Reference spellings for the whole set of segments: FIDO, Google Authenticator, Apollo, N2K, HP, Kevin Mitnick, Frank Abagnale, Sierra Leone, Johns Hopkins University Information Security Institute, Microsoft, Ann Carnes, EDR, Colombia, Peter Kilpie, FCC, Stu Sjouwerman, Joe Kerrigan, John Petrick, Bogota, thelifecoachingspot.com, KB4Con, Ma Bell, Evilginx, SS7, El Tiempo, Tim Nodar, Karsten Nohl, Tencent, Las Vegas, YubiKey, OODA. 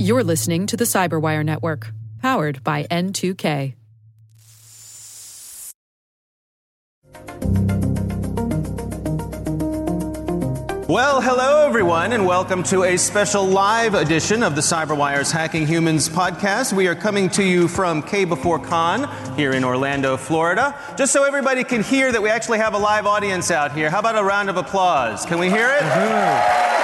You're listening to the CyberWire Network, powered by N2K. Well, hello, everyone, and welcome to a special live edition of the CyberWire's Hacking Humans podcast. We are coming to you from KB4Con here in Orlando, Florida. Just so everybody can hear that we actually have a live audience out here, how about a round of applause? Can we hear it? Mm-hmm.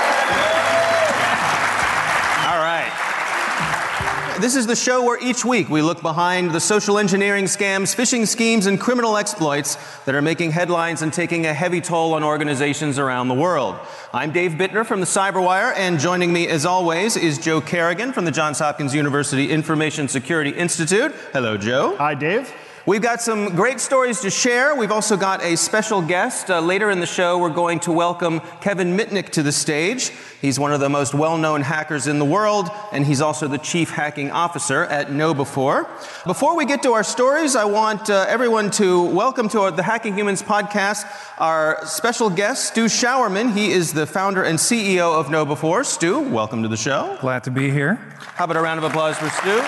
All right. This is the show where each week we look behind the social engineering scams, phishing schemes, and criminal exploits that are making headlines and taking a heavy toll on organizations around the world. I'm Dave Bittner from the CyberWire, and joining me, as always, is Joe Kerrigan from the Johns Hopkins University Information Security Institute. Hello, Joe. Hi, Dave. We've got some great stories to share. We've also got a special guest. Later in the show, we're going to welcome Kevin Mitnick to the stage. He's one of the most well-known hackers in the world, and he's also the chief hacking officer at KnowBe4. Before we get to our stories, I want everyone to welcome to the Hacking Humans podcast our special guest, Stu Sjouwerman. He is the founder and CEO of KnowBe4. Stu, welcome to the show. Glad to be here. How about a round of applause for Stu?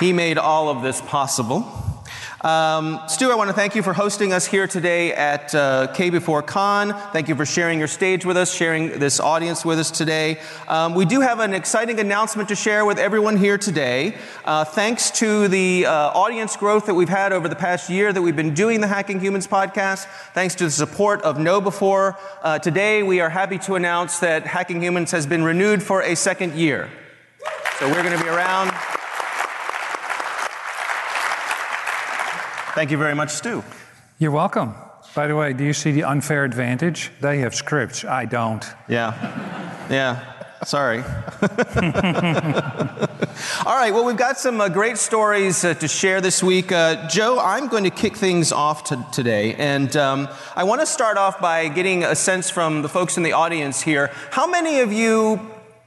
He made all of this possible. Stu, I want to thank you for hosting us here today at KB4Con. Thank you for sharing your stage with us, sharing this audience with us today. We do have an exciting announcement to share with everyone here today. Thanks to the audience growth that we've had over the past year that we've been doing the Hacking Humans podcast, thanks to the support of KnowBe4, today we are happy to announce that Hacking Humans has been renewed for a second year. So we're going to be around. Thank you very much, Stu. You're welcome. By the way, do you see the unfair advantage? They have scripts. I don't. Yeah. Yeah. Sorry. All right. Well, we've got some great stories to share this week. Joe, I'm going to kick things off today. And I want to start off by getting a sense from the folks in the audience here. How many of you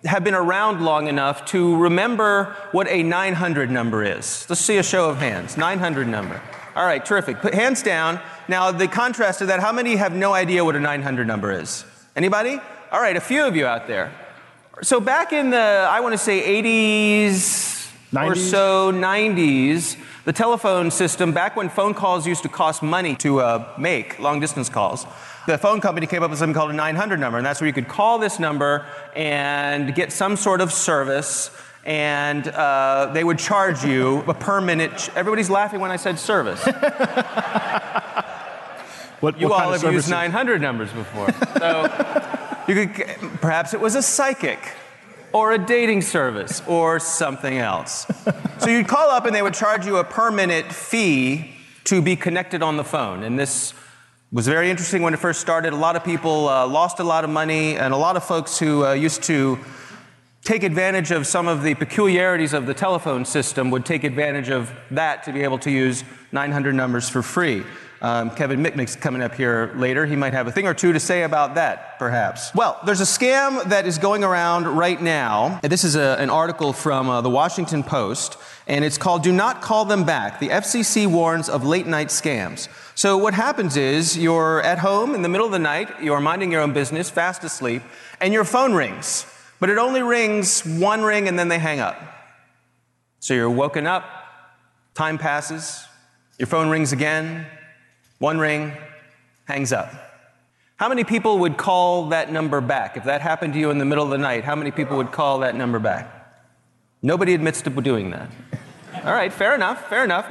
have been around long enough to remember what a 900 number is? Let's see a show of hands. 900 number. All right, terrific. Put hands down. Now, the contrast to that, how many have no idea what a 900 number is? Anybody? All right, a few of you out there. So back in the, I want to say 80s 90s. Or so, 90s, the telephone system, back when phone calls used to cost money to make, long-distance calls, the phone company came up with something called a 900 number, and that's where you could call this number and get some sort of service, and they would charge you a per minute. Everybody's laughing when I said service. You all have used 900 numbers before. So you could, perhaps it was a psychic or a dating service or something else. So you'd call up, and they would charge you a per minute fee to be connected on the phone, and this was very interesting when it first started. A lot of people lost a lot of money, and a lot of folks who used to take advantage of some of the peculiarities of the telephone system would take advantage of that to be able to use 900 numbers for free. Kevin Mitnick's coming up here later. He might have a thing or two to say about that, perhaps. Well, there's a scam that is going around right now. This is an article from the Washington Post, and it's called "Do Not Call Them Back. The FCC Warns of Late-Night Scams." So what happens is you're at home in the middle of the night, you're minding your own business, fast asleep, and your phone rings. But it only rings one ring, and then they hang up. So you're woken up, time passes, your phone rings again, one ring, hangs up. How many people would call that number back? If that happened to you in the middle of the night, how many people would call that number back? Nobody admits to doing that. All right, fair enough, fair enough.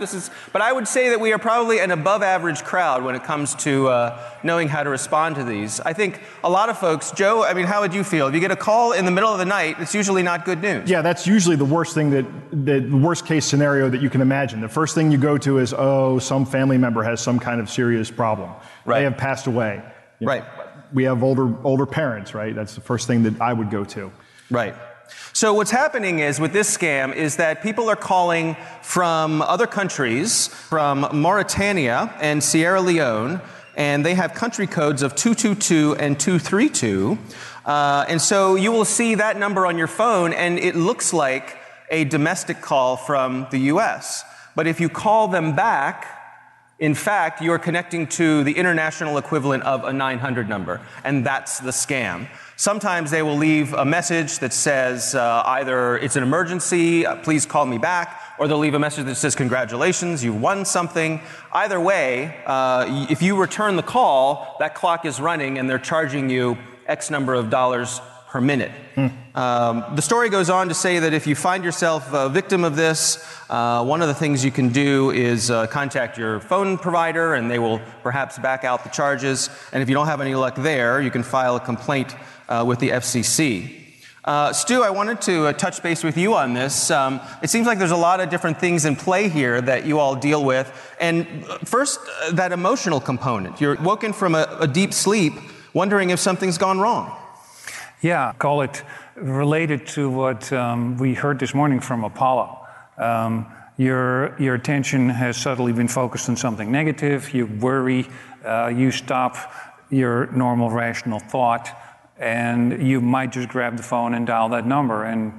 But I would say that we are probably an above-average crowd when it comes to knowing how to respond to these. I think a lot of folks, Joe, I mean, how would you feel? If you get a call in the middle of the night, it's usually not good news. Yeah, that's usually the worst thing, the worst-case scenario that you can imagine. The first thing you go to is, oh, some family member has some kind of serious problem. Right. They have passed away. You know, right. We have older parents, right? That's the first thing that I would go to. Right. So what's happening is, with this scam, is that people are calling from other countries, from Mauritania and Sierra Leone, and they have country codes of 222 and 232. And so you will see that number on your phone, and it looks like a domestic call from the US. But if you call them back, In fact, you're connecting to the international equivalent of a 900 number, and that's the scam. Sometimes they will leave a message that says either it's an emergency, please call me back, or they'll leave a message that says congratulations, you've won something. Either way, if you return the call, that clock is running and they're charging you X number of dollars per minute. The story goes on to say that if you find yourself a victim of this, one of the things you can do is contact your phone provider and they will perhaps back out the charges. And if you don't have any luck there, you can file a complaint with the FCC. Stu, I wanted to touch base with you on this. It seems like there's a lot of different things in play here that you all deal with. And first, that emotional component. You're woken from a deep sleep wondering if something's gone wrong. Yeah, call it related to what we heard this morning from Apollo. Your attention has suddenly been focused on something negative. You worry, you stop your normal rational thought, and you might just grab the phone and dial that number, and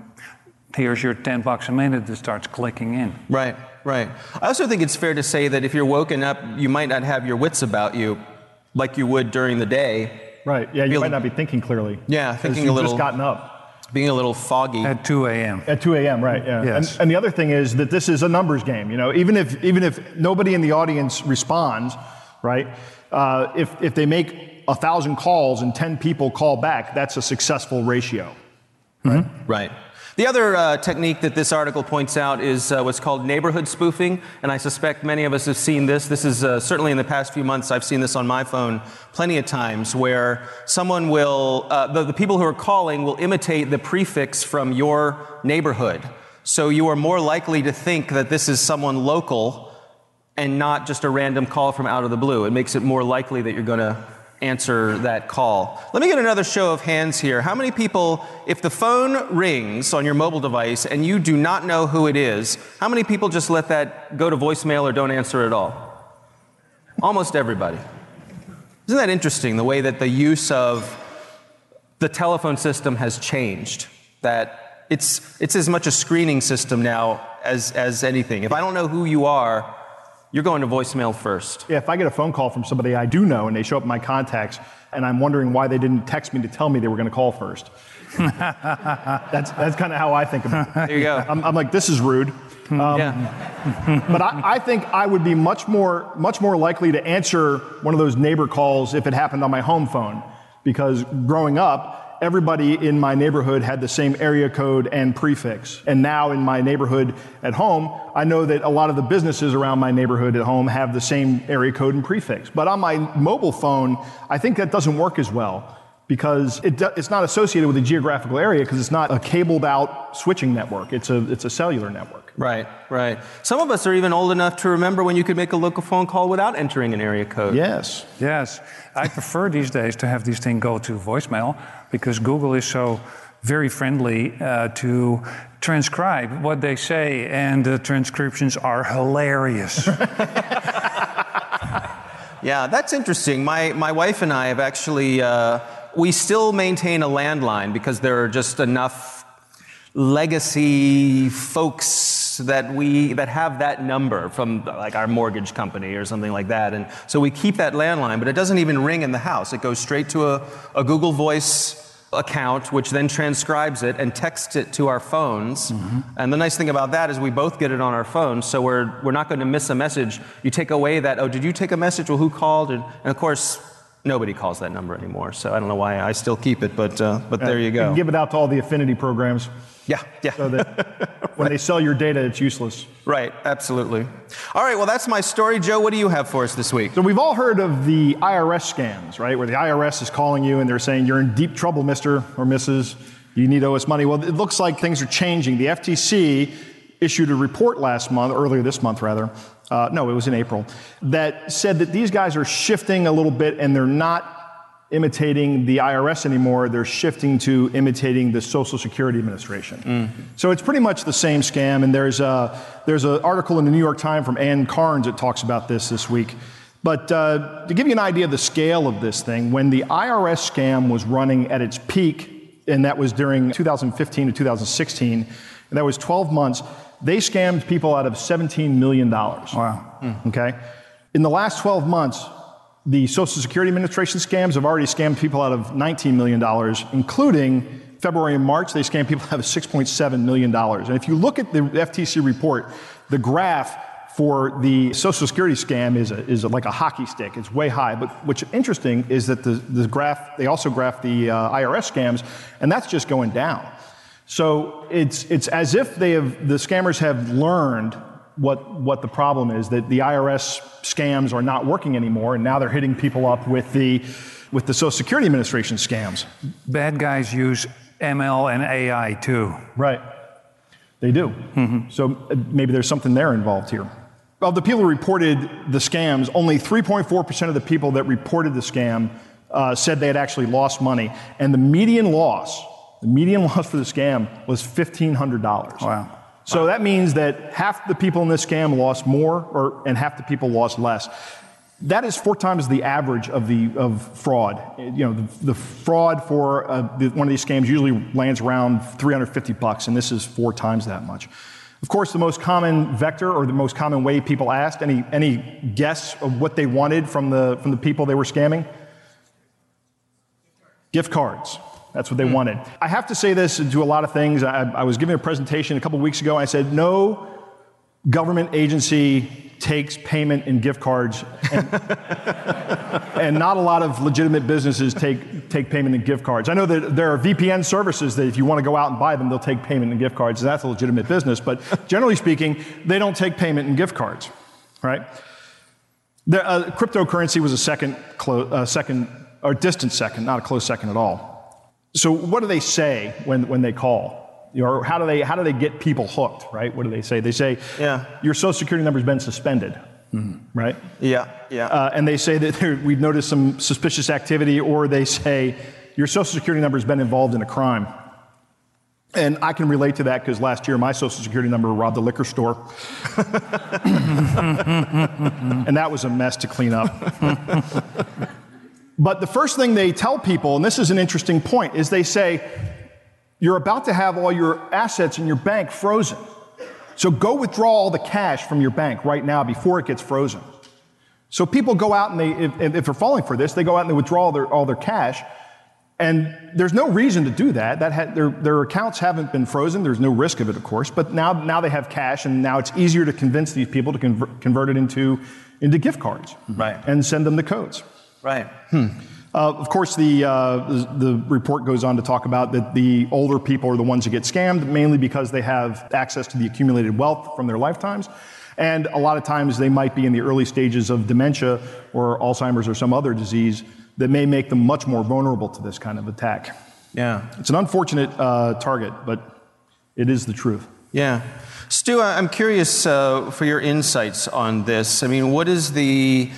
here's your $10 a minute that starts clicking in. Right, right. I also think it's fair to say that if you're woken up, you might not have your wits about you like you would during the day. Right, yeah, you might not be thinking clearly. Yeah, thinking a little. Just gotten up. Being a little foggy. At 2 a.m. At 2 a.m., right, yeah. Yes. And the other thing is that this is a numbers game, you know. Even if nobody in the audience responds, right, if they make 1,000 calls and 10 people call back, that's a successful ratio, right? Mm-hmm. Right. The other technique that this article points out is what's called neighborhood spoofing, and I suspect many of us have seen this. This is certainly in the past few months, I've seen this on my phone plenty of times, where someone will, the people who are calling will imitate the prefix from your neighborhood. So you are more likely to think that this is someone local and not just a random call from out of the blue. It makes it more likely that you're going to answer that call. Let me get another show of hands here. How many people, if the phone rings on your mobile device and you do not know who it is, how many people just let that go to voicemail or don't answer at all? Almost everybody. Isn't that interesting, the way that the use of the telephone system has changed? That it's as much a screening system now as anything. If I don't know who you are, you're going to voicemail first. Yeah, if I get a phone call from somebody I do know and they show up in my contacts and I'm wondering why they didn't text me to tell me they were going to call first. that's kind of how I think about it. There you go. I'm like, this is rude. Yeah. But I think I would be much more likely to answer one of those neighbor calls if it happened on my home phone, because growing up, everybody in my neighborhood had the same area code and prefix. And now in my neighborhood at home, I know that a lot of the businesses around my neighborhood at home have the same area code and prefix. But on my mobile phone, I think that doesn't work as well, because it's not associated with a geographical area, because it's not a cabled out switching network. It's a cellular network. Right, right. Some of us are even old enough to remember when you could make a local phone call without entering an area code. Yes. Yes. I prefer these days to have these things go to voicemail, because Google is so very friendly to transcribe what they say, and the transcriptions are hilarious. Yeah, that's interesting. My wife and I have actually, we still maintain a landline, because there are just enough legacy folks that have that number from like our mortgage company or something like that. And so we keep that landline, but it doesn't even ring in the house. It goes straight to a Google Voice account, which then transcribes it and texts it to our phones. Mm-hmm. And the nice thing about that is we both get it on our phones, so we're not going to miss a message. You take away that, oh, did you take a message? Well, who called? And of course, nobody calls that number anymore, so I don't know why I still keep it, but there you go. You can give it out to all the affinity programs. Yeah, yeah. So that when right. They sell your data, it's useless. Right, absolutely. All right, well, that's my story. Joe, what do you have for us this week? So we've all heard of the IRS scams, right, where the IRS is calling you and they're saying, you're in deep trouble, Mr. or Mrs., you need to owe us money. Well, it looks like things are changing. The FTC issued a report in April, that said that these guys are shifting a little bit, and they're not imitating the IRS anymore. They're shifting to imitating the Social Security Administration. Mm-hmm. So it's pretty much the same scam, and there's an article in the New York Times from Ann Carnes that talks about this week. But to give you an idea of the scale of this thing, when the IRS scam was running at its peak, and that was during 2015 to 2016, and that was 12 months, they scammed people out of $17 million. Wow. Mm. Okay? In the last 12 months, the Social Security Administration scams have already scammed people out of $19 million, including February and March, they scammed people out of $6.7 million. And if you look at the FTC report, the graph for the Social Security scam is like a hockey stick. It's way high. But what's interesting is that the graph, they also graph the IRS scams, and that's just going down. So it's as if they have, the scammers have learned what the problem is, that the IRS scams are not working anymore, and now they're hitting people up with the Social Security Administration scams. Bad guys use ML and AI too. Right, they do. Mm-hmm. So maybe there's something there involved here. Of the people who reported the scams, only 3.4% of the people that reported the scam said they had actually lost money, and the median loss for the scam was $1,500. Wow. So that means that half the people in this scam lost more, and half the people lost less. That is 4 times the average of fraud. You know, the fraud for one of these scams usually lands around $350, and this is 4 times that much. Of course, the most common vector, or the most common way people asked, any guess of what they wanted from the people they were scamming? Gift cards. That's what they wanted. I have to say this to a lot of things. I was giving a presentation a couple weeks ago, and I said, no government agency takes payment in gift cards, and, and not a lot of legitimate businesses take payment in gift cards. I know that there are VPN services that if you want to go out and buy them, they'll take payment in gift cards, and that's a legitimate business. But generally speaking, they don't take payment in gift cards, right? Cryptocurrency was a distant second, not a close second at all. So what do they say when they call? You know, or how do they get people hooked, right? What do they say? They say, yeah, your Social Security number's been suspended, right? Yeah, yeah. And they say that we've noticed some suspicious activity, or they say, your Social Security number's been involved in a crime. And I can relate to that because last year my Social Security number robbed a liquor store. And that was a mess to clean up. But the first thing they tell people, and this is an interesting point, is they say, you're about to have all your assets in your bank frozen. So go withdraw all the cash from your bank right now before it gets frozen. So people go out and if they're falling for this, they go out and they withdraw all their cash. And there's no reason to do that. Their accounts haven't been frozen. There's no risk of it, of course. But now they have cash, and now it's easier to convince these people to convert it into gift cards, right, and send them the codes. Right. Of course, the report goes on to talk about that the older people are the ones who get scammed, mainly because they have access to the accumulated wealth from their lifetimes. And a lot of times they might be in the early stages of dementia or Alzheimer's or some other disease that may make them much more vulnerable to this kind of attack. Yeah. It's an unfortunate target, but it is the truth. Yeah. Stu, I'm curious for your insights on this. I mean, what is the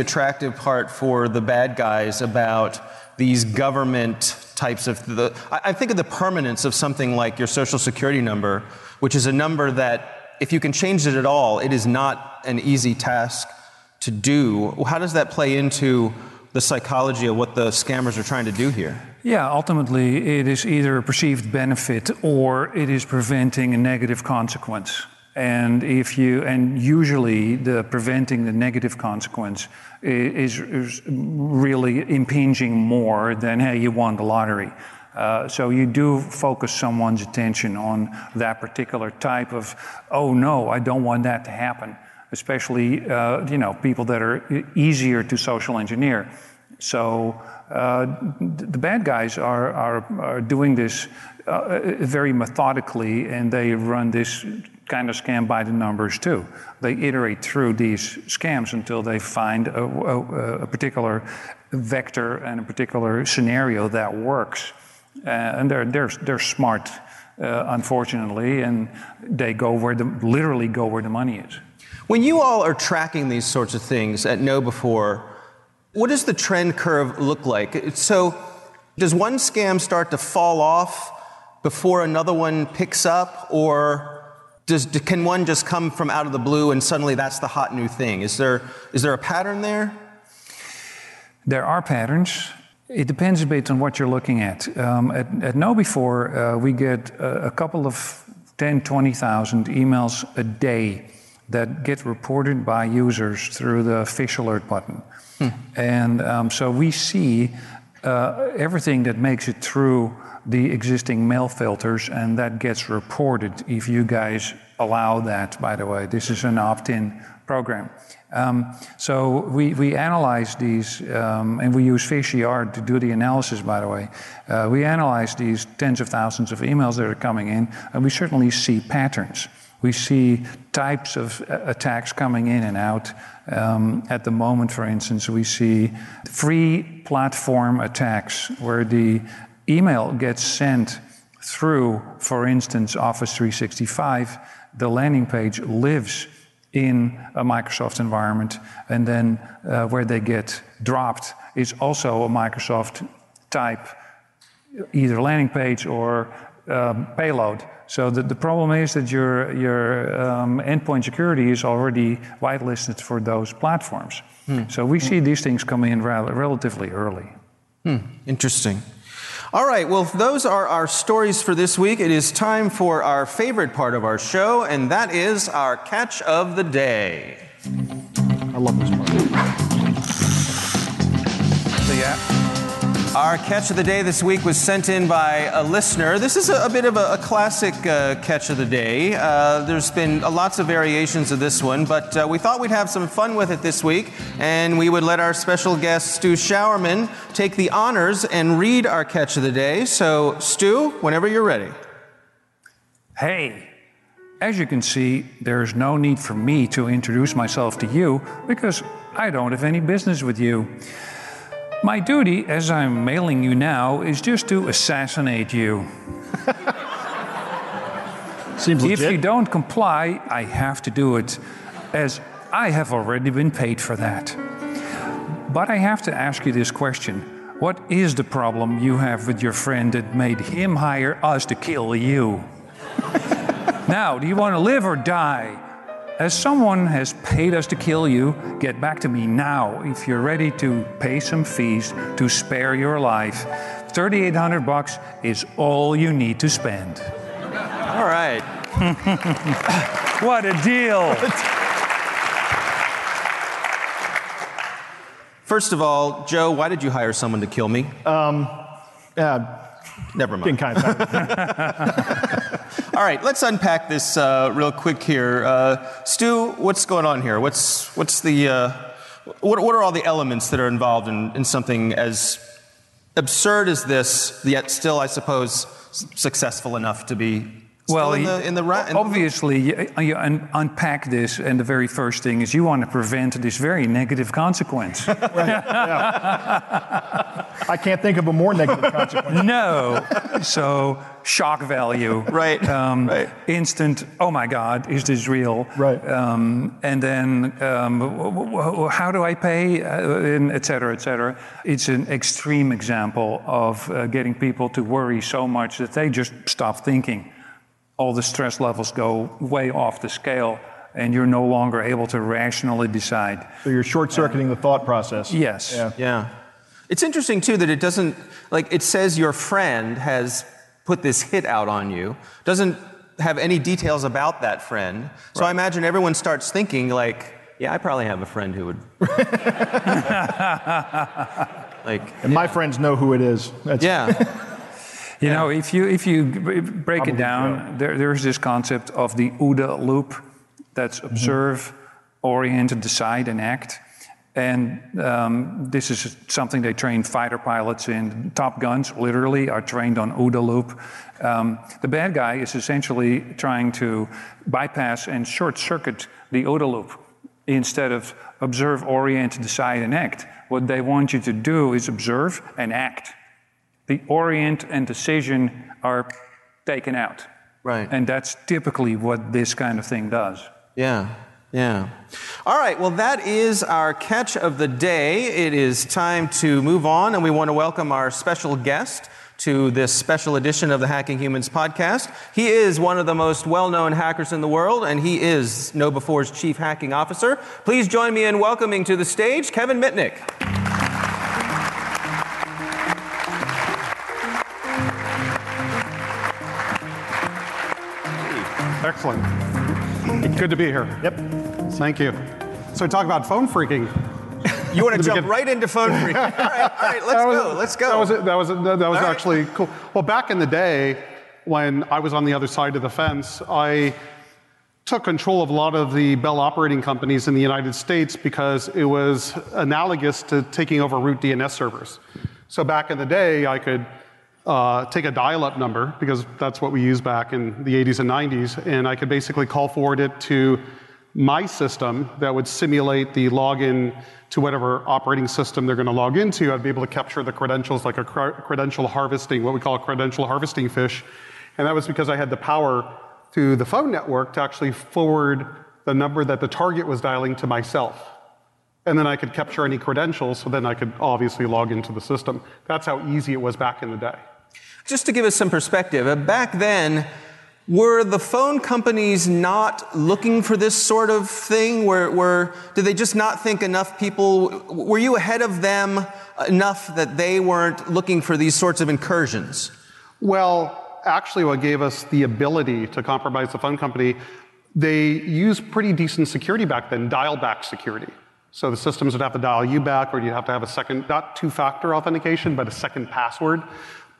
attractive part for the bad guys about these government types of I think of the permanence of something like your Social Security number, which is a number that if you can change it at all, it is not an easy task to do. How does that play into the psychology of what the scammers are trying to do here? Yeah, ultimately it is either a perceived benefit or it is preventing a negative consequence. And usually the preventing the negative consequence is really impinging more than, hey, you won the lottery. So you do focus someone's attention on that particular type of, oh no, I don't want that to happen. Especially, people that are easier to social engineer. So the bad guys are doing this very methodically, and they run this kind of scam by the numbers too. They iterate through these scams until they find a particular vector and a particular scenario that works. And they're smart, unfortunately, and they literally go where the money is. When you all are tracking these sorts of things at KnowBe4, what does the trend curve look like? So does one scam start to fall off before another one picks up, or can one just come from out of the blue and suddenly that's the hot new thing? Is there a pattern there? There are patterns. It depends a bit on what you're looking at. At KnowBe4, we get a couple of 10,000, 20,000 emails a day that get reported by users through the Phish Alert button. And so we see everything that makes it through the existing mail filters, and that gets reported if you guys allow that, by the way. This is an opt-in program. So we analyze these, and we use PhishER to do the analysis, by the way. We analyze these tens of thousands of emails that are coming in, and we certainly see patterns. We see types of attacks coming in and out. At the moment, for instance, we see free platform attacks where the email gets sent through, for instance, Office 365. The landing page lives in a Microsoft environment, and then where they get dropped is also a Microsoft type, either landing page or payload. So the problem is that your endpoint security is already whitelisted for those platforms. So we see these things come in relatively early. Interesting. All right, well, those are our stories for this week. It is time for our favorite part of our show, and that is our catch of the day. I love this part. So yeah, our catch of the day this week was sent in by a listener. This is a bit of a classic catch of the day. There's been lots of variations of this one, but we thought we'd have some fun with it this week, and we would let our special guest, Stu Sjouwerman, take the honors and read our catch of the day. So, Stu, whenever you're ready. Hey, as you can see, there's no need for me to introduce myself to you because I don't have any business with you. My duty, as I'm mailing you now, is just to assassinate you. Seems legit. If you don't comply, I have to do it, as I have already been paid for that. But I have to ask you this question. What is the problem you have with your friend that made him hire us to kill you? Now, do you want to live or die? As someone has paid us to kill you, get back to me now if you're ready to pay some fees to spare your life. $3,800 is all you need to spend. All right. What a deal. First of all, Joe, why did you hire someone to kill me? Never mind. Kind of. All right, let's unpack this real quick here. Stu, what's going on here? What's the what are all the elements that are involved in something as absurd as this, yet still, I suppose, successful enough to be? Well, obviously, you unpack this, and the very first thing is you want to prevent this very negative consequence. Right, yeah. I can't think of a more negative consequence. No. So, shock value. Right. Right. Instant, oh my God, is this real? Right. And then, how do I pay? And et cetera, et cetera. It's an extreme example of getting people to worry so much that they just stop thinking. All the stress levels go way off the scale, and you're no longer able to rationally decide. So you're short-circuiting the thought process. Yes. Yeah. Yeah. It's interesting, too, that it doesn't, like, it says your friend has put this hit out on you, doesn't have any details about that friend. So right. I imagine everyone starts thinking, like, yeah, I probably have a friend who would. Like, and my friends know who it is. That's yeah. You know, if you break it down, there's this concept of the OODA loop. That's observe, orient, decide, and act. And this is something they train fighter pilots in. Top Guns, literally, are trained on OODA loop. The bad guy is essentially trying to bypass and short-circuit the OODA loop instead of observe, orient, decide, and act. What they want you to do is observe and act. The orient and decision are taken out. Right. And that's typically what this kind of thing does. Yeah, yeah. All right, well, that is our catch of the day. It is time to move on, and we want to welcome our special guest to this special edition of the Hacking Humans podcast. He is one of the most well-known hackers in the world, and he is KnowBe4's Chief Hacking Officer. Please join me in welcoming to the stage Kevin Mitnick. Excellent. Good to be here. Yep. Thank you. So talk about phone freaking. You want to jump right into phone freaking. All right, let's go. That was actually cool. Well, back in the day, when I was on the other side of the fence, I took control of a lot of the Bell operating companies in the United States because it was analogous to taking over root DNS servers. So back in the day, I could take a dial-up number, because that's what we used back in the 80s and 90s, and I could basically call forward it to my system that would simulate the login to whatever operating system they're going to log into. I'd be able to capture the credentials like a credential harvesting, what we call a credential harvesting fish. And that was because I had the power to the phone network to actually forward the number that the target was dialing to myself. And then I could capture any credentials, so then I could obviously log into the system. That's how easy it was back in the day. Just to give us some perspective, back then, were the phone companies not looking for this sort of thing? Did they just not think enough people, were you ahead of them enough that they weren't looking for these sorts of incursions? Well, actually what gave us the ability to compromise the phone company, they used pretty decent security back then, dial-back security. So the systems would have to dial you back, or you'd have to have a second, not two-factor authentication, but a second password.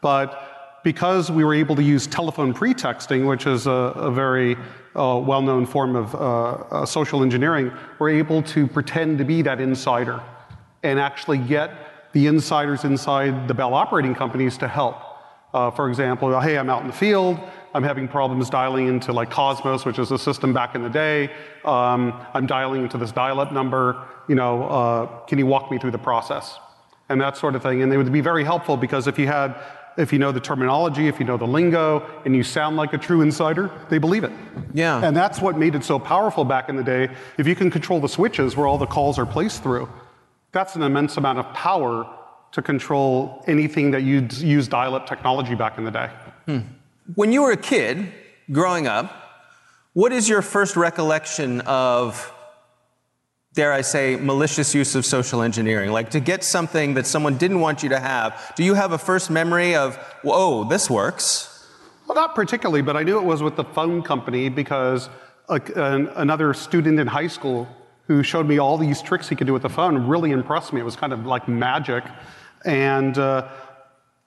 But because we were able to use telephone pretexting, which is a very well-known form of social engineering, we're able to pretend to be that insider and actually get the insiders inside the Bell operating companies to help. For example, hey, I'm out in the field, I'm having problems dialing into like Cosmos, which is a system back in the day, I'm dialing into this dial-up number, can you walk me through the process? And that sort of thing. And they would be very helpful because if you know the terminology, if you know the lingo, and you sound like a true insider, they believe it. Yeah. And that's what made it so powerful back in the day. If you can control the switches where all the calls are placed through, that's an immense amount of power to control anything that you'd use dial-up technology back in the day. Hmm. When you were a kid, growing up, what is your first recollection of, dare I say, malicious use of social engineering? Like to get something that someone didn't want you to have. Do you have a first memory of, whoa, this works? Well, not particularly, but I knew it was with the phone company because another student in high school who showed me all these tricks he could do with the phone really impressed me. It was kind of like magic. And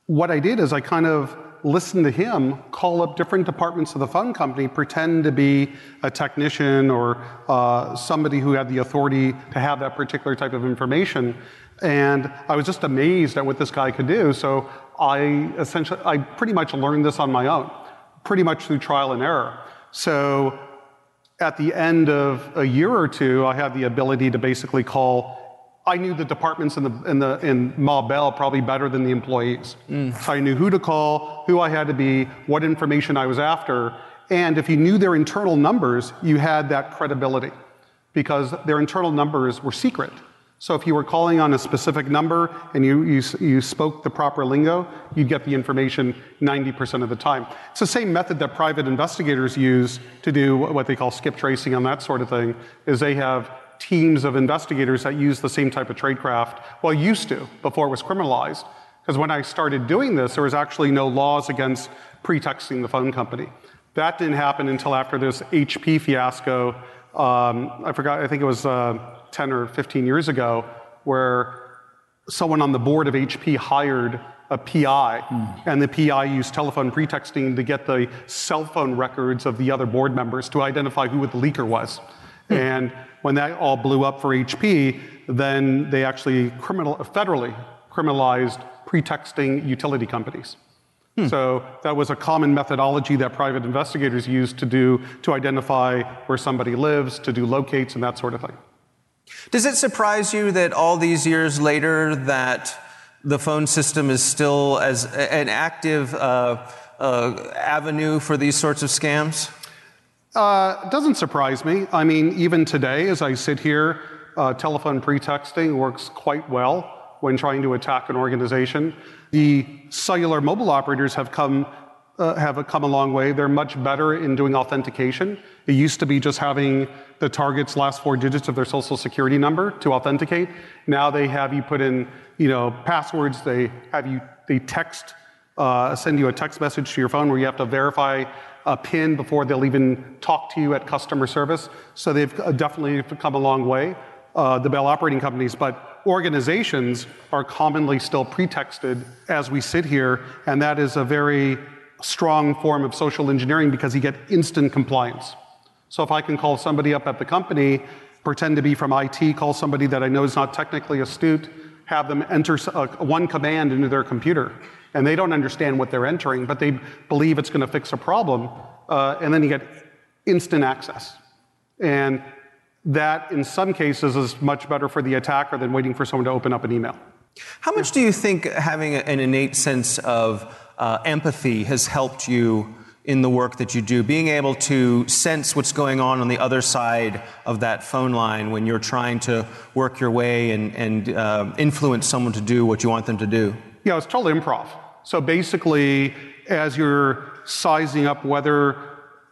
what I did is I kind of listened to him call up different departments of the phone company, pretend to be a technician or somebody who had the authority to have that particular type of information. And I was just amazed at what this guy could do. So I pretty much learned this on my own, pretty much through trial and error. So at the end of a year or two, I had the ability to basically call. I knew the departments in Ma Bell probably better than the employees. Mm. So I knew who to call, who I had to be, what information I was after. And if you knew their internal numbers, you had that credibility because their internal numbers were secret. So if you were calling on a specific number and you spoke the proper lingo, you'd get the information 90% of the time. It's the same method that private investigators use to do what they call skip tracing and that sort of thing, is they have teams of investigators that use the same type of tradecraft, well, used to, before it was criminalized. Because when I started doing this, there was actually no laws against pretexting the phone company. That didn't happen until after this HP fiasco. I forgot, I think it was 10 or 15 years ago, where someone on the board of HP hired a PI, and the PI used telephone pretexting to get the cell phone records of the other board members to identify who the leaker was. And when that all blew up for HP, then they actually federally criminalized pretexting utility companies. Hmm. So that was a common methodology that private investigators used to identify where somebody lives, to do locates and that sort of thing. Does it surprise you that all these years later that the phone system is still as an active avenue for these sorts of scams? Doesn't surprise me. I mean, even today, as I sit here, telephone pretexting works quite well when trying to attack an organization. The cellular mobile operators have come a long way. They're much better in doing authentication. It used to be just having the target's last four digits of their social security number to authenticate. Now they have you put in, passwords. They send you a text message to your phone where you have to verify a PIN before they'll even talk to you at customer service. So they've definitely come a long way, the Bell operating companies, but organizations are commonly still pretexted as we sit here, and that is a very strong form of social engineering because you get instant compliance. So if I can call somebody up at the company, pretend to be from IT, call somebody that I know is not technically astute, have them enter one command into their computer, and they don't understand what they're entering, but they believe it's going to fix a problem, and then you get instant access. And that, in some cases, is much better for the attacker than waiting for someone to open up an email. How much do you think having an innate sense of empathy has helped you in the work that you do, being able to sense what's going on the other side of that phone line when you're trying to work your way and influence someone to do what you want them to do? Yeah, it's total improv. So basically, as you're sizing up whether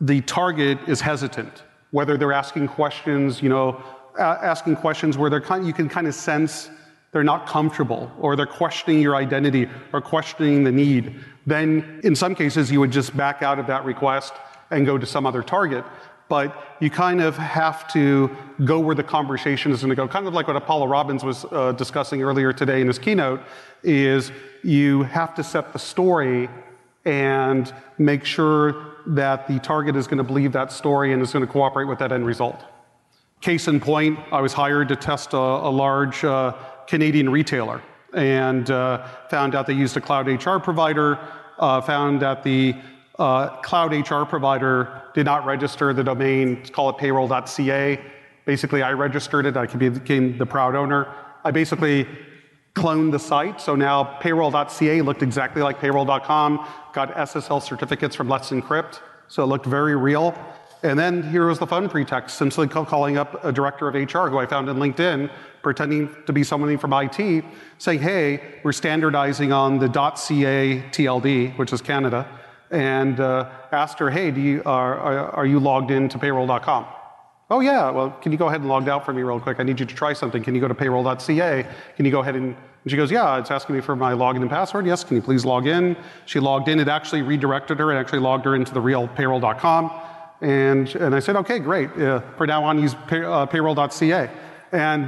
the target is hesitant, whether they're asking questions, you know, asking questions where they're you can kind of sense they're not comfortable, or they're questioning your identity, or questioning the need, then in some cases you would just back out of that request and go to some other target. But you kind of have to go where the conversation is going to go. Kind of like what Apollo Robbins was discussing earlier today in his keynote, is you have to set the story and make sure that the target is going to believe that story and is going to cooperate with that end result. Case in point, I was hired to test a large Canadian retailer, and found out they used a cloud HR provider, found that the cloud HR provider did not register the domain, call it payroll.ca. Basically, I registered it. I became the proud owner. I basically cloned the site, so now payroll.ca looked exactly like payroll.com, got SSL certificates from Let's Encrypt, so it looked very real. And then here was the fun pretext, simply calling up a director of HR who I found in LinkedIn, pretending to be somebody from IT, saying, hey, we're standardizing on the .ca TLD, which is Canada, and asked her, hey, are you logged in to payroll.com? Oh yeah, well, can you go ahead and log out for me real quick? I need you to try something. Can you go to payroll.ca? Can you go ahead and she goes, yeah, it's asking me for my login and password. Yes, can you please log in? She logged in. It actually redirected her. It actually logged her into the real payroll.com. And I said, okay, great. For now on, use payroll.ca. And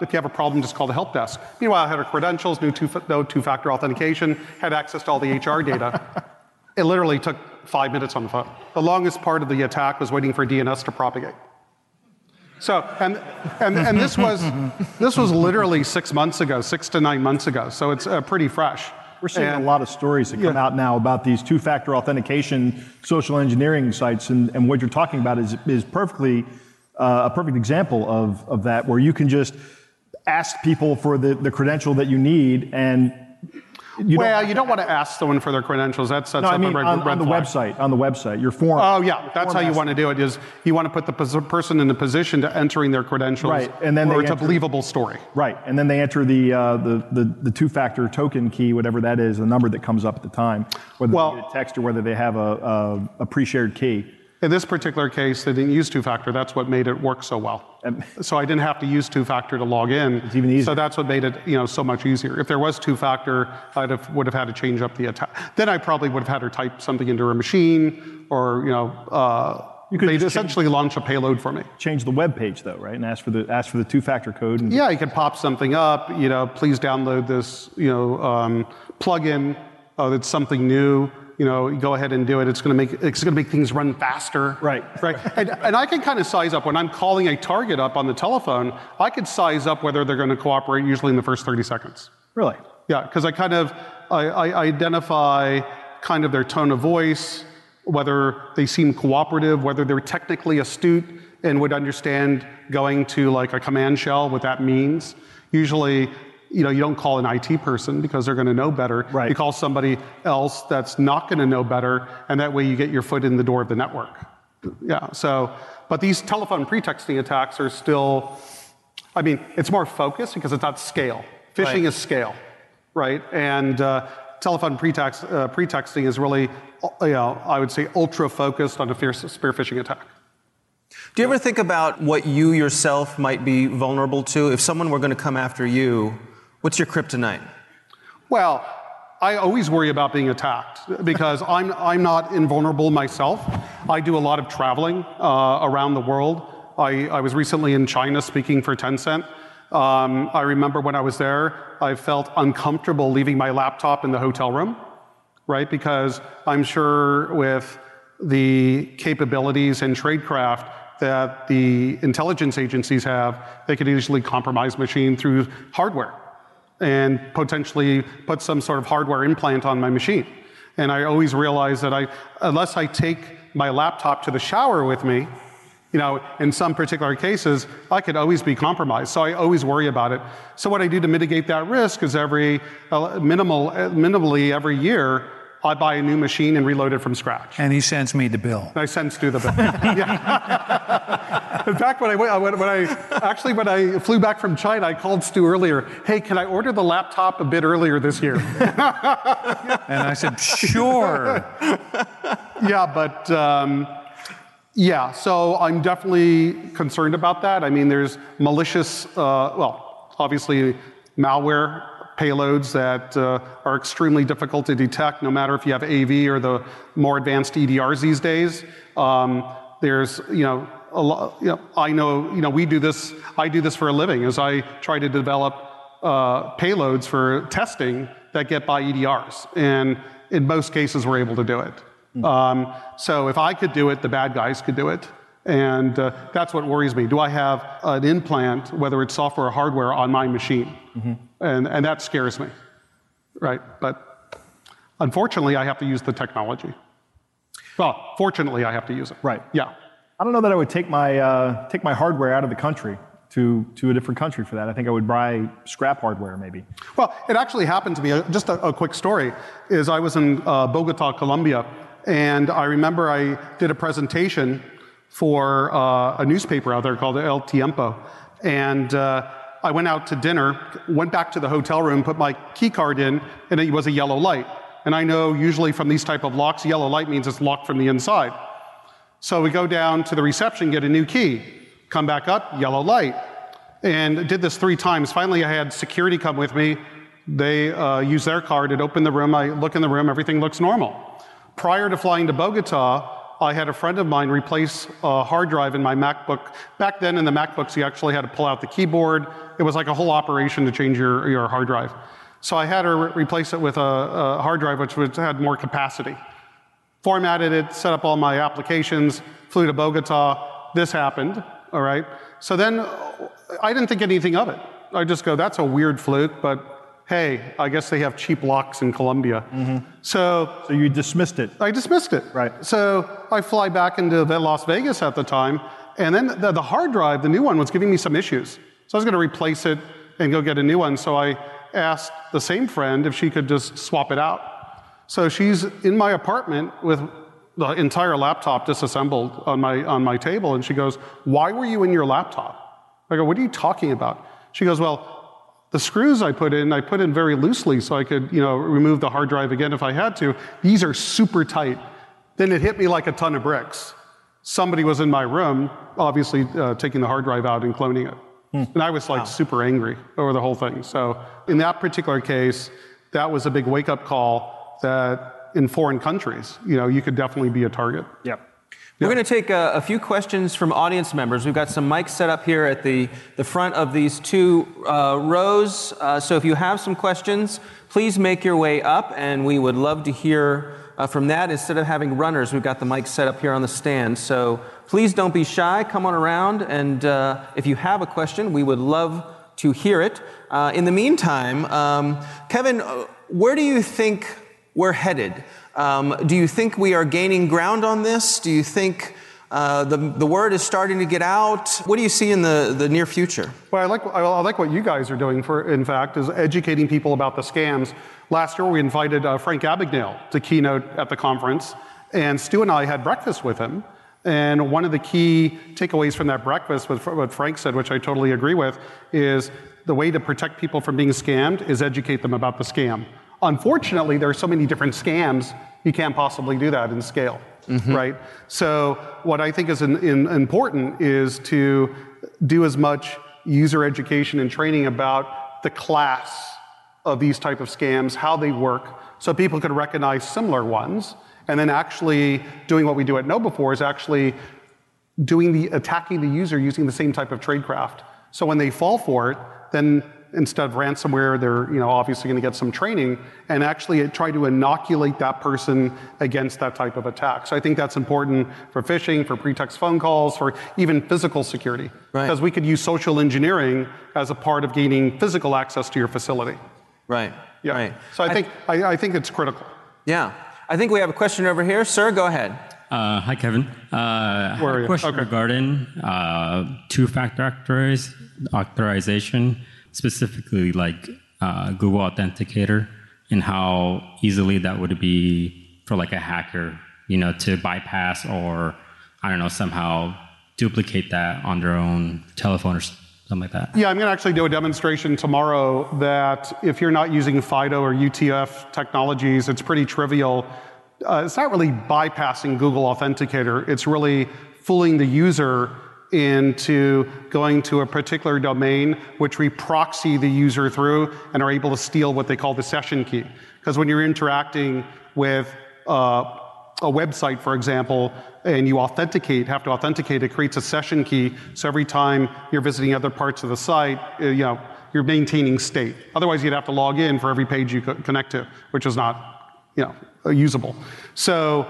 if you have a problem, just call the help desk. Meanwhile, I had her credentials, knew no two-factor authentication, had access to all the HR data. It literally took 5 minutes on the phone. The longest part of the attack was waiting for DNS to propagate. So, and this was literally 6 months ago, 6 to 9 months ago. So it's pretty fresh. We're seeing a lot of stories that come out now about these two-factor authentication social engineering sites, and what you're talking about is perfectly a perfect example of that, where you can just ask people for the credential that you need, and you don't want to ask someone for their credentials. That sets up a red flag. On the website, your form. Oh yeah, that's how you want to do it. Is you want to put the person in the position to entering their credentials, right? And then it's a believable story, right? And then they enter the two-factor token key, whatever that is, the number that comes up at the time, whether they get a text or whether they have a pre-shared key. In this particular case, they didn't use two-factor. That's what made it work so well. So I didn't have to use two-factor to log in. It's even easier. So that's what made it, so much easier. If there was two-factor, I would have had to change up the attack. Then I probably would have had her type something into her machine, or they'd essentially launch a payload for me. Change the web page though, right? And ask for the two-factor code. And you could pop something up. Please download this. Plugin. That's something new. Go ahead and do it. It's going to make things run faster. Right. And I can kind of size up when I'm calling a target up on the telephone. I could size up whether they're going to cooperate usually in the first 30 seconds. Really? Yeah, because I kind of I identify kind of their tone of voice, whether they seem cooperative, whether they're technically astute and would understand going to like a command shell, what that means. Usually, you don't call an IT person because they're going to know better. Right. You call somebody else that's not going to know better, and that way you get your foot in the door of the network. Yeah. So, but these telephone pretexting attacks are still, it's more focused because it's not scale. Phishing is scale, right? And telephone pretexting is really, I would say, ultra focused on a spear phishing attack. Do you ever think about what you yourself might be vulnerable to if someone were going to come after you? What's your kryptonite? Well, I always worry about being attacked because I'm not invulnerable myself. I do a lot of traveling around the world. I was recently in China speaking for Tencent. I remember when I was there, I felt uncomfortable leaving my laptop in the hotel room, right? Because I'm sure with the capabilities and tradecraft that the intelligence agencies have, they could easily compromise machine through hardware and potentially put some sort of hardware implant on my machine. And I always realize that unless I take my laptop to the shower with me, you know, in some particular cases, I could always be compromised. So I always worry about it. So what I do to mitigate that risk is minimally every year, I buy a new machine and reload it from scratch. And he sends me the bill. I send Stu the bill. Yeah. In fact, when I flew back from China, I called Stu earlier. Hey, can I order the laptop a bit earlier this year? And I said, sure. Yeah, but yeah. So I'm definitely concerned about that. I mean, there's malicious. Well, obviously, malware payloads that are extremely difficult to detect, no matter if you have AV or the more advanced EDRs these days. There's, you know, a lot. You know, I know, you know, we do this. I do this for a living, as I try to develop payloads for testing that get by EDRs, and in most cases, we're able to do it. Mm-hmm. So if I could do it, the bad guys could do it, and that's what worries me. Do I have an implant, whether it's software or hardware, on my machine? Mm-hmm. And that scares me, right? But unfortunately, I have to use the technology. Well, fortunately, I have to use it. Right. Yeah. I don't know that I would take my hardware out of the country to a different country for that. I think I would buy scrap hardware, maybe. Well, it actually happened to me. Just a quick story is I was in Bogota, Colombia, and I remember I did a presentation for a newspaper out there called El Tiempo, and I went out to dinner, went back to the hotel room, put my key card in, and it was a yellow light. And I know usually from these type of locks, yellow light means it's locked from the inside. So we go down to the reception, get a new key, come back up, yellow light. And did this 3 times. Finally, I had security come with me. They used their card, it opened the room, I look in the room, everything looks normal. Prior to flying to Bogota, I had a friend of mine replace a hard drive in my MacBook. Back then in the MacBooks, you actually had to pull out the keyboard. It was like a whole operation to change your hard drive. So I had her replace it with a hard drive which had more capacity. Formatted it, set up all my applications, flew to Bogota. This happened, all right? So then I didn't think anything of it. I just go, that's a weird fluke, but hey, I guess they have cheap locks in Colombia. Mm-hmm. So you dismissed it. I dismissed it. Right. So I fly back into Las Vegas at the time, and then the hard drive, the new one, was giving me some issues. So I was going to replace it and go get a new one. So I asked the same friend if she could just swap it out. So she's in my apartment with the entire laptop disassembled on my table, and she goes, "Why were you in your laptop?" I go, "What are you talking about?" She goes, "Well, the screws I put in very loosely so I could, you know, remove the hard drive again if I had to. These are super tight." Then it hit me like a ton of bricks. Somebody was in my room, obviously taking the hard drive out and cloning it. Hmm. And I was like super angry over the whole thing. So in that particular case, that was a big wake-up call that in foreign countries, you know, you could definitely be a target. Yeah. We're going to take a few questions from audience members. We've got some mics set up here at the front of these 2 rows. So if you have some questions, please make your way up, and we would love to hear from that. Instead of having runners, we've got the mics set up here on the stand. So please don't be shy. Come on around, and if you have a question, we would love to hear it. In the meantime, Kevin, where do you think we're headed? Do you think we are gaining ground on this? Do you think the word is starting to get out? What do you see in the near future? Well, I like what you guys are doing, in fact, is educating people about the scams. Last year, we invited Frank Abagnale to keynote at the conference, and Stu and I had breakfast with him. And one of the key takeaways from that breakfast, what Frank said, which I totally agree with, is the way to protect people from being scammed is educate them about the scam. Unfortunately, there are so many different scams, you can't possibly do that in scale, mm-hmm. right? So what I think is important is to do as much user education and training about the class of these type of scams, how they work, so people could recognize similar ones. And then actually doing what we do at KnowBe4 is actually doing attacking the user using the same type of tradecraft. So when they fall for it, then instead of ransomware, they're obviously going to get some training and actually try to inoculate that person against that type of attack. So I think that's important for phishing, for pretext phone calls, for even physical security. Right. Because we could use social engineering as a part of gaining physical access to your facility. Right. Yeah. Right. So I think it's critical. Yeah. I think we have a question over here. Sir, go ahead. Hi, Kevin. Where are you? Question regarding two-factor authorization, specifically like Google Authenticator, and how easily that would be for like a hacker, to bypass or, somehow duplicate that on their own telephone or something like that. Yeah, I'm going to actually do a demonstration tomorrow that if you're not using FIDO or UTF technologies, it's pretty trivial. It's not really bypassing Google Authenticator. It's really fooling the user into going to a particular domain, which we proxy the user through and are able to steal what they call the session key. Because when you're interacting with a website, for example, and you have to authenticate, it creates a session key. So every time you're visiting other parts of the site, you're maintaining state. Otherwise, you'd have to log in for every page you connect to, which is not, usable. So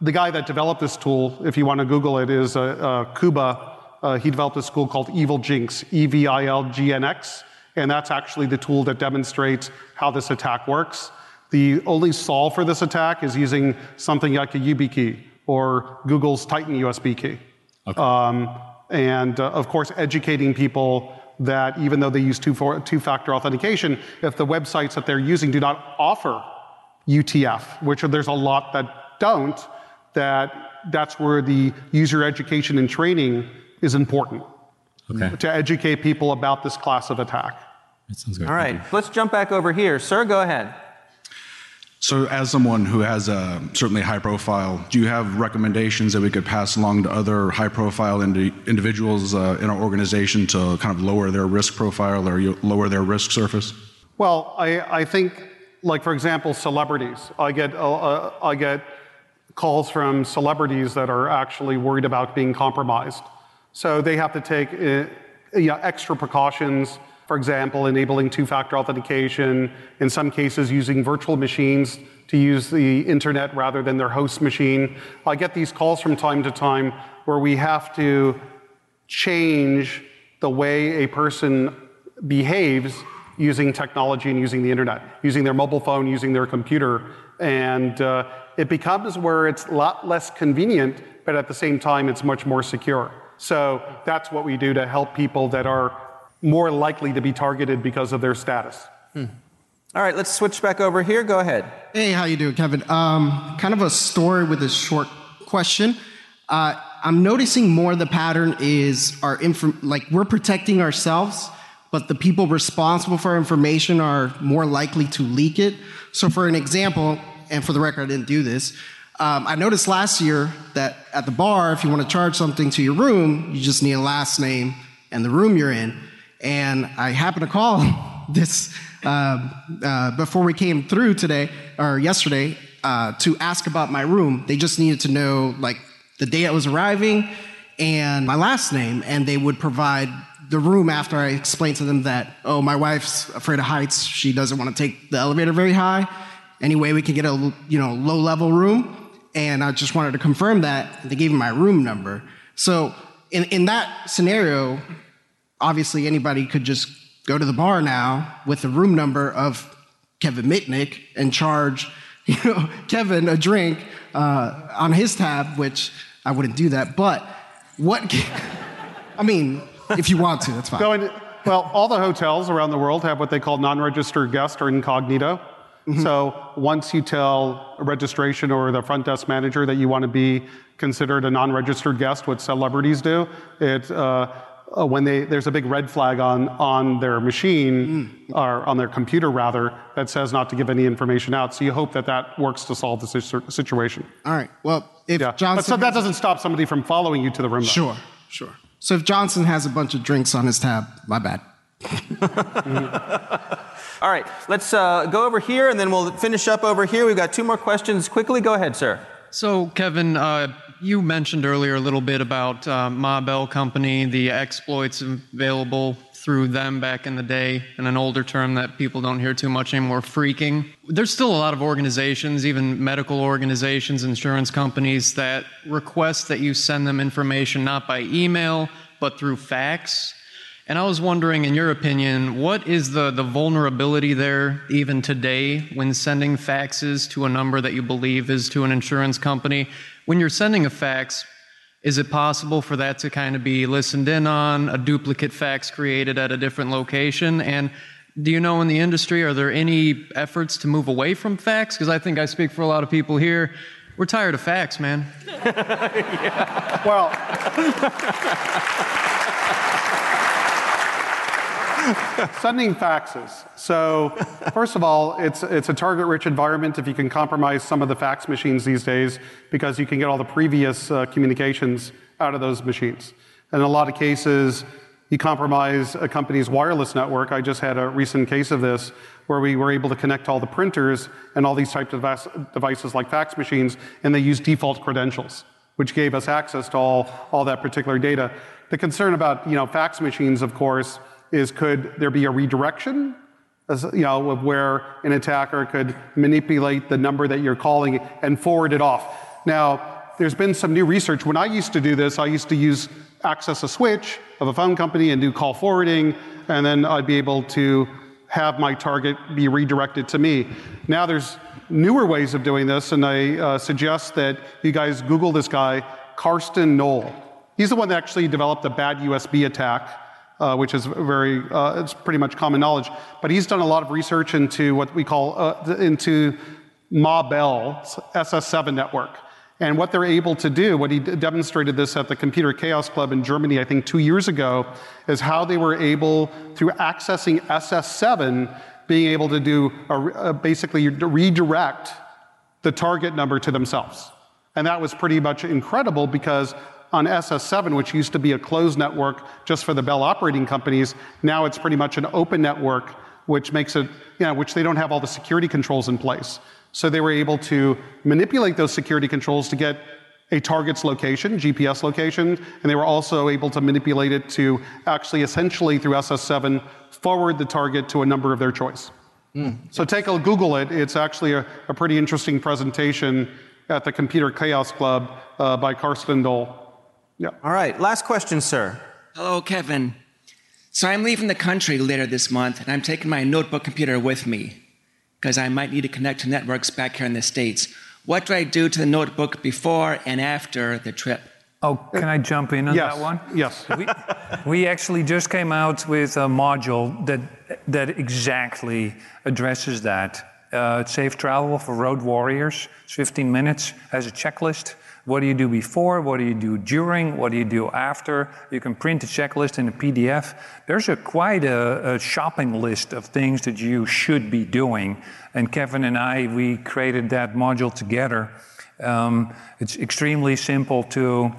the guy that developed this tool, if you want to Google it, is Cuba. He developed this tool called Evilginx, E-V-I-L-G-N-X, and that's actually the tool that demonstrates how this attack works. The only solve for this attack is using something like a YubiKey or Google's Titan USB key. Okay. Of course, educating people that even though they use two-factor authentication, if the websites that they're using do not offer UTF, which there's a lot that don't, that's where the user education and training is important. Okay. To educate people about this class of attack. That sounds good. All right, let's jump back over here. Sir, go ahead. So as someone who has a certainly high profile, do you have recommendations that we could pass along to other high profile individuals in our organization to kind of lower their risk profile or lower their risk surface? Well, I think, like for example, celebrities. I get calls from celebrities that are actually worried about being compromised. So they have to take extra precautions, for example, enabling two-factor authentication, in some cases using virtual machines to use the internet rather than their host machine. I get these calls from time to time where we have to change the way a person behaves using technology and using the internet, using their mobile phone, using their computer. And it becomes where it's a lot less convenient, but at the same time, it's much more secure. So that's what we do to help people that are more likely to be targeted because of their status. Hmm. All right, let's switch back over here. Go ahead. Hey, how you doing, Kevin? Kind of a story with a short question. I'm noticing more the pattern is we're protecting ourselves, but the people responsible for information are more likely to leak it. So for an example, and for the record, I didn't do this, I noticed last year that at the bar, if you want to charge something to your room, you just need a last name and the room you're in. And I happened to call this before we came through today, or yesterday, to ask about my room. They just needed to know the day I was arriving and my last name, and they would provide the room after I explained to them that, oh, my wife's afraid of heights. She doesn't want to take the elevator very high. Anyway, we can get a low-level room. And I just wanted to confirm that. They gave me my room number. So in that scenario, obviously anybody could just go to the bar now with the room number of Kevin Mitnick and charge Kevin a drink on his tab, which I wouldn't do that. But what I mean, if you want to, that's fine. Well, all the hotels around the world have what they call non-registered guest or incognito. Mm-hmm. So once you tell a registration or the front desk manager that you want to be considered a non-registered guest, what celebrities do, there's a big red flag on their machine, or on their computer rather, that says not to give any information out. So you hope that that works to solve the situation. All right. Well, but that doesn't stop somebody from following you to the room. Sure, sure. So if Johnson has a bunch of drinks on his tab, my bad. All right, let's go over here, and then we'll finish up over here. We've got two more questions quickly. Go ahead, sir. So, Kevin, you mentioned earlier a little bit about Ma Bell Company, the exploits available through them back in the day, and an older term that people don't hear too much anymore, freaking. There's still a lot of organizations, even medical organizations, insurance companies, that request that you send them information not by email, but through fax. And I was wondering, in your opinion, what is the vulnerability there even today when sending faxes to a number that you believe is to an insurance company? When you're sending a fax, is it possible for that to kind of be listened in on, a duplicate fax created at a different location? And do you know in the industry, are there any efforts to move away from fax? Because I think I speak for a lot of people here. We're tired of fax, man. Yeah. Sending faxes. So, first of all, it's a target-rich environment if you can compromise some of the fax machines these days, because you can get all the previous communications out of those machines. And in a lot of cases, you compromise a company's wireless network. I just had a recent case of this where we were able to connect all the printers and all these types of devices like fax machines, and they use default credentials, which gave us access to all that particular data. The concern about fax machines, of course, is could there be a redirection, of where an attacker could manipulate the number that you're calling and forward it off. Now, there's been some new research. When I used to do this, I used to access a switch of a phone company and do call forwarding, and then I'd be able to have my target be redirected to me. Now there's newer ways of doing this, and I suggest that you guys Google this guy, Karsten Nohl. He's the one that actually developed the bad USB attack, which is it's pretty much common knowledge. But he's done a lot of research into what we call, into Ma Bell's SS7 network. And what they're able to do, what he demonstrated this at the Computer Chaos Club in Germany, I think 2 years ago, is how they were able, through accessing SS7, being able to do basically redirect the target number to themselves. And that was pretty much incredible, because on SS7, which used to be a closed network just for the Bell operating companies, now it's pretty much an open network, which makes it, which they don't have all the security controls in place. So they were able to manipulate those security controls to get a target's location, GPS location, and they were also able to manipulate it to actually essentially through SS7 forward the target to a number of their choice. So Google it. It's actually a pretty interesting presentation at the Computer Chaos Club by Karsten Nohl. Yeah. All right, last question, sir. Hello, Kevin. So I'm leaving the country later this month, and I'm taking my notebook computer with me because I might need to connect to networks back here in the States. What do I do to the notebook before and after the trip? Oh, can I jump in on that one? Yes. We actually just came out with a module that exactly addresses that. Safe travel for road warriors, it's 15 minutes, has a checklist. What do you do before? What do you do during? What do you do after? You can print a checklist in a PDF. There's quite a shopping list of things that you should be doing. And Kevin and I, we created that module together. It's extremely simple to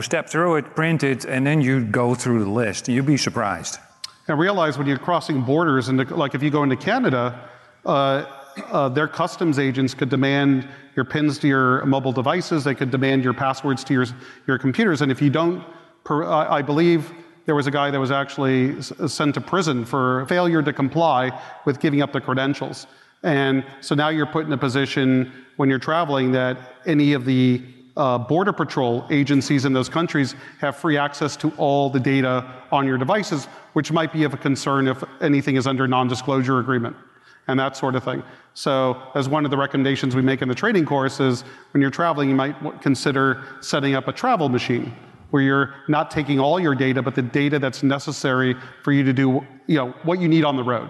step through it, print it, and then you go through the list. You'd be surprised. And realize when you're crossing borders, and like if you go into Canada, their customs agents could demand your PINs to your mobile devices. They could demand your passwords to your computers. And if you don't, I believe there was a guy that was actually sent to prison for failure to comply with giving up the credentials. And so now you're put in a position when you're traveling that any of the border patrol agencies in those countries have free access to all the data on your devices, which might be of a concern if anything is under non-disclosure agreement and that sort of thing. So as one of the recommendations we make in the training course is when you're traveling, you might consider setting up a travel machine where you're not taking all your data, but the data that's necessary for you to do what you need on the road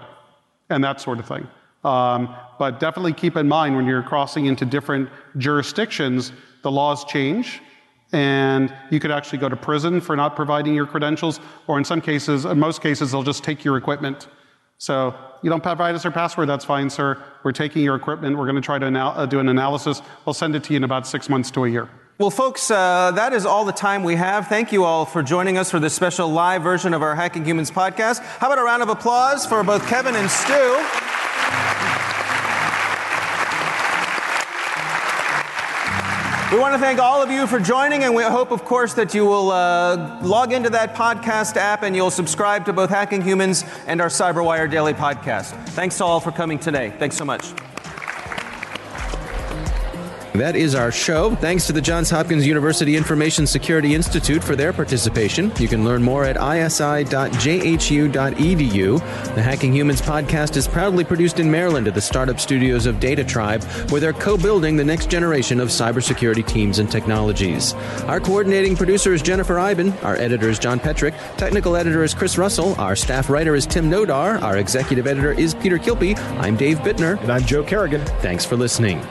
and that sort of thing. But definitely keep in mind when you're crossing into different jurisdictions, the laws change, and you could actually go to prison for not providing your credentials, or in most cases, they'll just take your equipment. So you don't provide us your password, that's fine, sir. We're taking your equipment. We're going to try to do an analysis. We'll send it to you in about 6 months to a year. Well, folks, that is all the time we have. Thank you all for joining us for this special live version of our Hacking Humans podcast. How about a round of applause for both Kevin and Stu? We want to thank all of you for joining, and we hope, of course, that you will log into that podcast app and you'll subscribe to both Hacking Humans and our CyberWire Daily podcast. Thanks to all for coming today. Thanks so much. That is our show. Thanks to the Johns Hopkins University Information Security Institute for their participation. You can learn more at isi.jhu.edu. The Hacking Humans podcast is proudly produced in Maryland at the startup studios of Data Tribe, where they're co-building the next generation of cybersecurity teams and technologies. Our coordinating producer is Jennifer Iben. Our editor is John Petrick. Technical editor is Chris Russell. Our staff writer is Tim Nodar. Our executive editor is Peter Kilpie. I'm Dave Bittner. And I'm Joe Kerrigan. Thanks for listening.